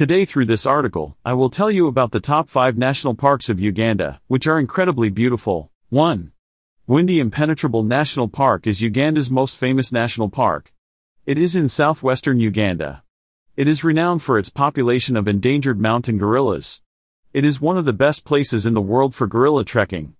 Today through this article, I will tell you about the top 5 national parks of Uganda, which are incredibly beautiful. 1. Bwindi Impenetrable National Park is Uganda's most famous national park. It is in southwestern Uganda. It is renowned for its population of endangered mountain gorillas. It is one of the best places in the world for gorilla trekking.